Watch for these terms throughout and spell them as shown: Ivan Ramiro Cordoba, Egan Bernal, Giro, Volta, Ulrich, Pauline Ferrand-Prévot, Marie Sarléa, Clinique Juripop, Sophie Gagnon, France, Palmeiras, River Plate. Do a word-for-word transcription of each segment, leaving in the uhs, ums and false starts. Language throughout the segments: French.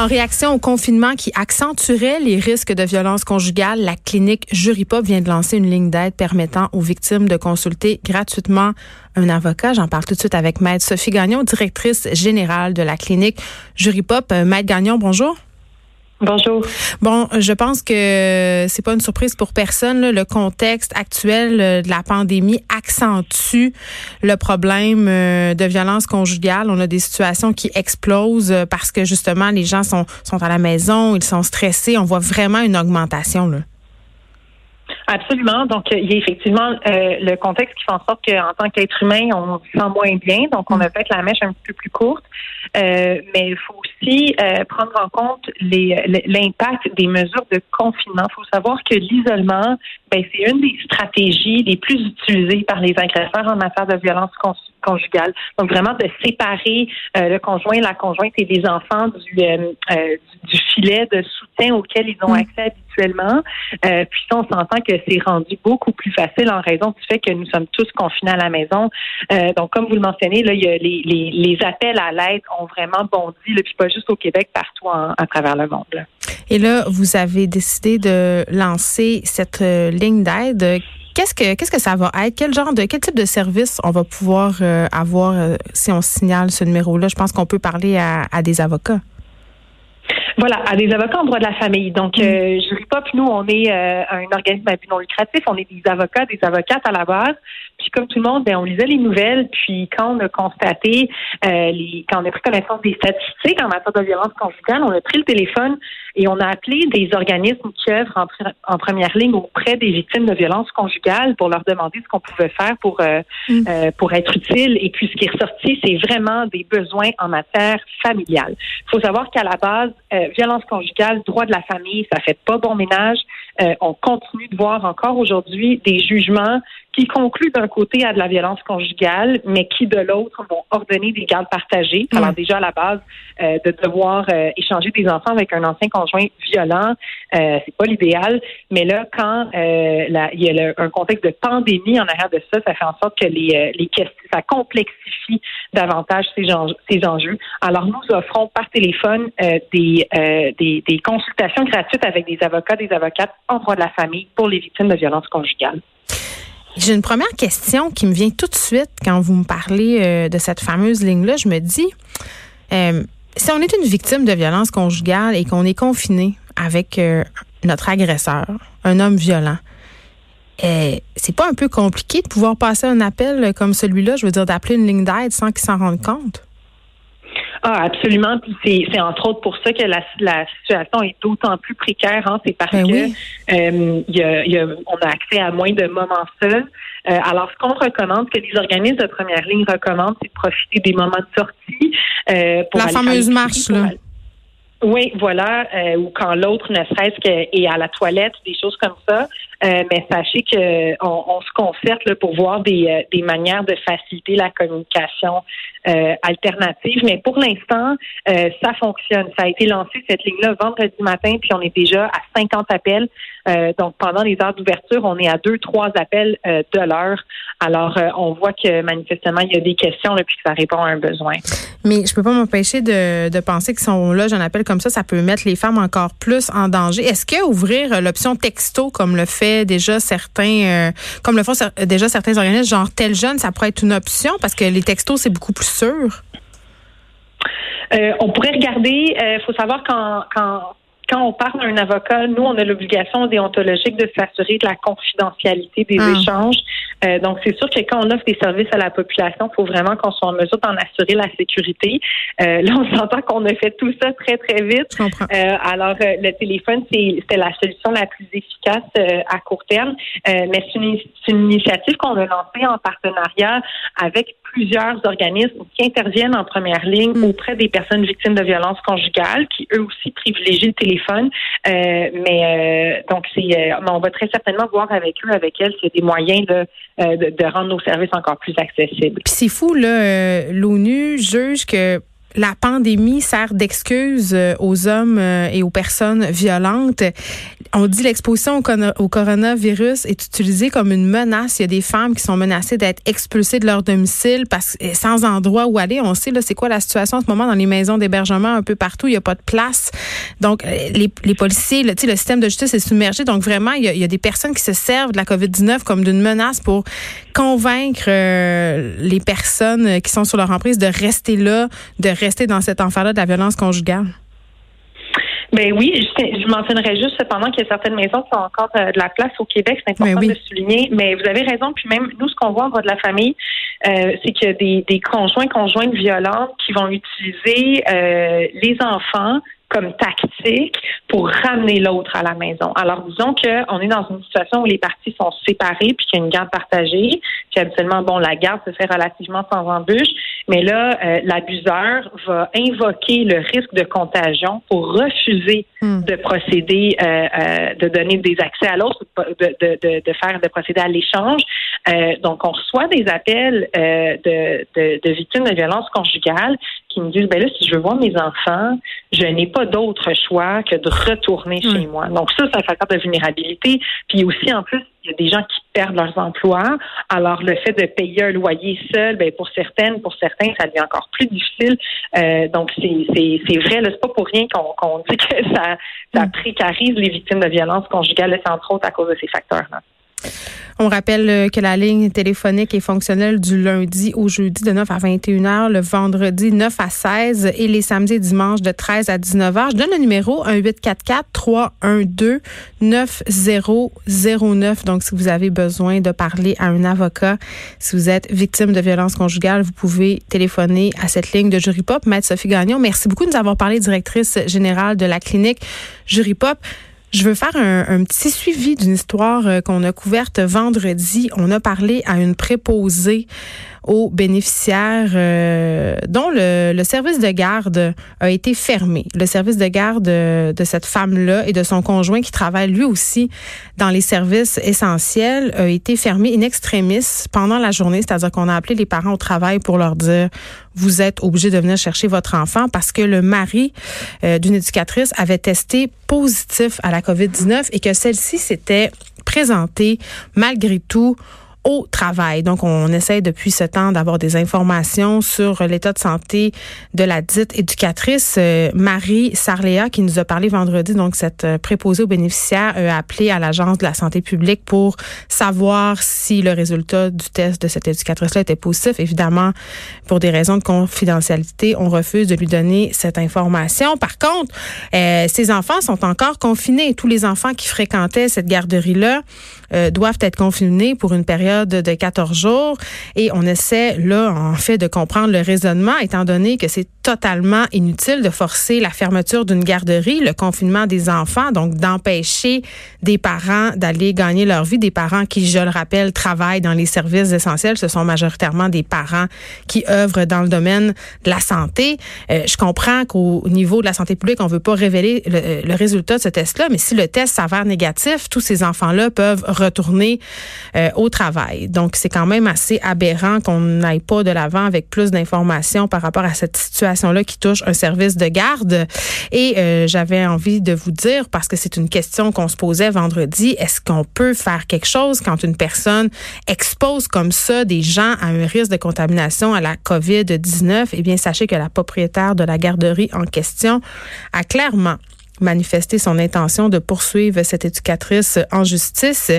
En réaction au confinement qui accentuerait les risques de violence conjugale, la clinique Juripop vient de lancer une ligne d'aide permettant aux victimes de consulter gratuitement un avocat. J'en parle tout de suite avec Maître Sophie Gagnon, directrice générale de la clinique Juripop. Maître Gagnon, bonjour. Bonjour. Bon, je pense que c'est pas une surprise pour personne, là. Le contexte actuel de la pandémie accentue le problème de violence conjugale. On a des situations qui explosent parce que justement les gens sont sont à la maison, ils sont stressés. On voit vraiment une augmentation, là. Absolument. Donc, il y a effectivement euh, le contexte qui fait en sorte qu'en tant qu'être humain, on se sent moins bien. Donc, on a peut-être la mèche un peu plus courte. Euh, mais il faut aussi euh, prendre en compte les, l'impact des mesures de confinement. Il faut savoir que l'isolement, ben, c'est une des stratégies les plus utilisées par les agresseurs en matière de violence conjugale. Donc, vraiment de séparer euh, le conjoint, la conjointe et les enfants du, euh, euh, du, du filet de soutien auquel ils ont accès à Euh, puis on s'entend que c'est rendu beaucoup plus facile en raison du fait que nous sommes tous confinés à la maison. Euh, donc, comme vous le mentionnez, là, il y a les, les, les appels à l'aide ont vraiment bondi, là, puis pas juste au Québec, partout en, à travers le monde. Là. Et là, vous avez décidé de lancer cette euh, ligne d'aide. Qu'est-ce que qu'est-ce que ça va être? Quel genre de quel type de service on va pouvoir euh, avoir euh, si on signale ce numéro-là? Je pense qu'on peut parler à, à des avocats. Voilà, à des avocats en droit de la famille. Donc, euh, Juripop, nous, on est euh, un organisme à but non lucratif. On est des avocats, des avocates à la base. Puis, comme tout le monde, ben, on lisait les nouvelles. Puis, quand on a constaté, euh, les, quand on a pris connaissance des statistiques en matière de violence conjugale, on a pris le téléphone et on a appelé des organismes qui œuvrent en, pr- en première ligne auprès des victimes de violences conjugales pour leur demander ce qu'on pouvait faire pour euh, mm. euh, pour être utile. Et puis, ce qui est ressorti, c'est vraiment des besoins en matière familiale. Il faut savoir qu'à la base, euh, violence conjugale, droit de la famille, ça fait pas bon ménage. Euh, on continue de voir encore aujourd'hui des jugements qui concluent d'un côté à de la violence conjugale, mais qui de l'autre vont ordonner des gardes partagées. Mmh. Alors déjà à la base, euh, de devoir euh, échanger des enfants avec un ancien conjoint violent, euh, c'est pas l'idéal. Mais là, quand euh, la, il y a le, un contexte de pandémie en arrière de ça, ça fait en sorte que les, les questions, ça complexifie davantage ces, enje- ces enjeux. Alors nous offrons par téléphone euh, des, euh, des des consultations gratuites avec des avocats, des avocates en droit de la famille pour les victimes de violences conjugales. J'ai une première question qui me vient tout de suite quand vous me parlez euh, de cette fameuse ligne-là. Je me dis, euh, si on est une victime de violence conjugale et qu'on est confiné avec euh, notre agresseur, un homme violent, euh, c'est pas un peu compliqué de pouvoir passer un appel comme celui-là, je veux dire d'appeler une ligne d'aide sans qu'il s'en rende compte? Ah, absolument. Puis c'est, c'est entre autres pour ça que la, la situation est d'autant plus précaire. Hein. C'est parce ben que oui. euh, y a, y a, on a accès à moins de moments seuls. Euh, alors, ce qu'on recommande, ce que les organismes de première ligne recommandent, c'est de profiter des moments de sortie. Euh, pour la fameuse marche, là. Oui, voilà. Euh, ou quand l'autre ne cesse qu'est à la toilette, des choses comme ça. Euh, mais sachez que on, on se concerte là, pour voir des, euh, des manières de faciliter la communication euh, alternative. Mais pour l'instant, euh, ça fonctionne. Ça a été lancé, cette ligne-là, vendredi matin, puis on est déjà à cinquante appels. Euh, donc, pendant les heures d'ouverture, on est à deux, trois appels euh, de l'heure. Alors, euh, on voit que manifestement, il y a des questions là, puis que ça répond à un besoin. Mais je peux pas m'empêcher de, de penser que si on lâche un appel comme ça, ça peut mettre les femmes encore plus en danger. Est-ce que ouvrir l'option texto, comme le fait déjà certains, euh, comme le font déjà certains organismes, genre tel jeune, ça pourrait être une option parce que les textos, c'est beaucoup plus sûr. Euh, on pourrait regarder, euh, faut savoir qu'en, qu'en Quand on parle à un avocat, nous, on a l'obligation déontologique de s'assurer de la confidentialité des ah. échanges. Euh, donc, c'est sûr que quand on offre des services à la population, il faut vraiment qu'on soit en mesure d'en assurer la sécurité. Euh, là, on s'entend qu'on a fait tout ça très, très vite. Euh, alors, euh, le téléphone, c'est, c'est la solution la plus efficace euh, à court terme. Euh, mais c'est une, c'est une initiative qu'on a lancée en partenariat avec plusieurs organismes qui interviennent en première ligne mmh. auprès des personnes victimes de violences conjugales, qui eux aussi privilégient le téléphone. Euh, mais euh, donc, c'est, euh, on va très certainement voir avec eux, avec elles, s'il y a des moyens de, euh, de, de rendre nos services encore plus accessibles. Puis c'est fou, là, euh, l'ONU juge que la pandémie sert d'excuse aux hommes et aux personnes violentes. On dit l'exposition au coronavirus est utilisée comme une menace. Il y a des femmes qui sont menacées d'être expulsées de leur domicile parce que sans endroit où aller. On sait là c'est quoi la situation en ce moment dans les maisons d'hébergement un peu partout. Il n'y a pas de place. Donc les, les policiers, le, le système de justice est submergé. Donc vraiment, il y, a, il y a des personnes qui se servent de la covid dix-neuf comme d'une menace pour convaincre euh, les personnes qui sont sur leur emprise de rester là, de rester dans cet enfer-là de la violence conjugale? Ben oui, je, je mentionnerais juste cependant qu'il y a certaines maisons qui ont encore de, de la place au Québec, c'est important oui. de souligner, mais vous avez raison, puis même nous, ce qu'on voit en bas de la famille, euh, c'est qu'il y a des, des conjoints, conjointes violentes qui vont utiliser euh, les enfants comme tactique pour ramener l'autre à la maison. Alors, disons qu'on est dans une situation où les parties sont séparées puis qu'il y a une garde partagée, puis habituellement, bon, la garde se fait relativement sans embûche, mais là, euh, l'abuseur va invoquer le risque de contagion pour refuser mm. de procéder, euh, euh, de donner des accès à l'autre, de, de, de, de faire, de procéder à l'échange. Euh, donc, on reçoit des appels euh, de, de, de victimes de violences conjugales qui me disent, ben là, si je veux voir mes enfants, je n'ai pas d'autre choix que de retourner mmh. chez moi. Donc ça, c'est un facteur de vulnérabilité. Puis aussi, en plus, il y a des gens qui perdent leurs emplois. Alors, le fait de payer un loyer seul, ben pour certaines, pour certains, ça devient encore plus difficile. Euh, donc, c'est, c'est, c'est vrai, là, c'est pas pour rien qu'on, qu'on dit que ça, ça précarise les victimes de violences conjugales, entre autres à cause de ces facteurs-là. On rappelle que la ligne téléphonique est fonctionnelle du lundi au jeudi de neuf à vingt et une heures, le vendredi neuf à seize et les samedis et dimanches de treize à dix-neuf heures. Je donne le numéro un huit quatre quatre trois un deux neuf zéro zéro neuf. Donc, si vous avez besoin de parler à un avocat, si vous êtes victime de violences conjugales, vous pouvez téléphoner à cette ligne de Juripop. Maître Sophie Gagnon, merci beaucoup de nous avoir parlé, directrice générale de la clinique Juripop. Je veux faire un, un petit suivi d'une histoire qu'on a couverte vendredi. On a parlé à une préposée aux bénéficiaires euh, dont le, le service de garde a été fermé. Le service de garde de, de cette femme-là et de son conjoint qui travaille lui aussi dans les services essentiels a été fermé in extremis pendant la journée. C'est-à-dire qu'on a appelé les parents au travail pour leur dire « Vous êtes obligés de venir chercher votre enfant » parce que le mari euh, d'une éducatrice avait testé positif à la covid dix-neuf et que celle-ci s'était présentée malgré tout au travail. Donc, on essaie depuis ce temps d'avoir des informations sur l'état de santé de la dite éducatrice. Euh, Marie Sarléa, qui nous a parlé vendredi, donc cette préposée aux bénéficiaires, a appelé à l'Agence de la santé publique pour savoir si le résultat du test de cette éducatrice-là était positif. Évidemment, pour des raisons de confidentialité, on refuse de lui donner cette information. Par contre, euh, ces enfants sont encore confinés. Tous les enfants qui fréquentaient cette garderie-là euh, doivent être confinés pour une période de quatorze jours et on essaie là en fait de comprendre le raisonnement étant donné que c'est totalement inutile de forcer la fermeture d'une garderie, le confinement des enfants, donc d'empêcher des parents d'aller gagner leur vie, des parents qui, je le rappelle, travaillent dans les services essentiels. Ce sont majoritairement des parents qui œuvrent dans le domaine de la santé. Euh, je comprends qu'au niveau de la santé publique, on ne veut pas révéler le, le résultat de ce test-là, mais si le test s'avère négatif, tous ces enfants-là peuvent retourner euh, au travail. Donc, c'est quand même assez aberrant qu'on n'aille pas de l'avant avec plus d'informations par rapport à cette situation-là qui touche un service de garde. Et euh, j'avais envie de vous dire, parce que c'est une question qu'on se posait vendredi, est-ce qu'on peut faire quelque chose quand une personne expose comme ça des gens à un risque de contamination à la covid dix-neuf? Eh bien, sachez que la propriétaire de la garderie en question a clairement manifester son intention de poursuivre cette éducatrice en justice.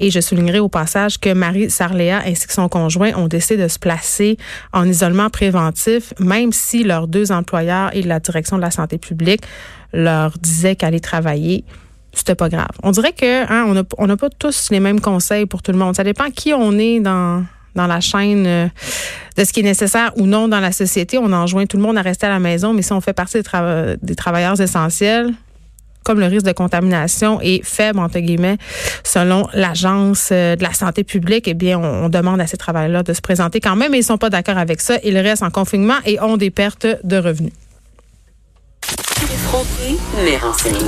Et je soulignerai au passage que Marie Sarléa ainsi que son conjoint ont décidé de se placer en isolement préventif, même si leurs deux employeurs et la direction de la santé publique leur disaient qu'aller travailler, c'était pas grave. On dirait que hein, on n'a on n'a pas tous les mêmes conseils pour tout le monde. Ça dépend qui on est dans dans la chaîne euh, de ce qui est nécessaire ou non dans la société. On enjoint tout le monde à rester à la maison, mais si on fait partie des, tra- des travailleurs essentiels, comme le risque de contamination est faible, entre guillemets, selon l'Agence de la santé publique, eh bien, on, on demande à ces travailleurs-là de se présenter quand même. Et ils ne sont pas d'accord avec ça. Ils restent en confinement et ont des pertes de revenus. Effronté, mais renseigné.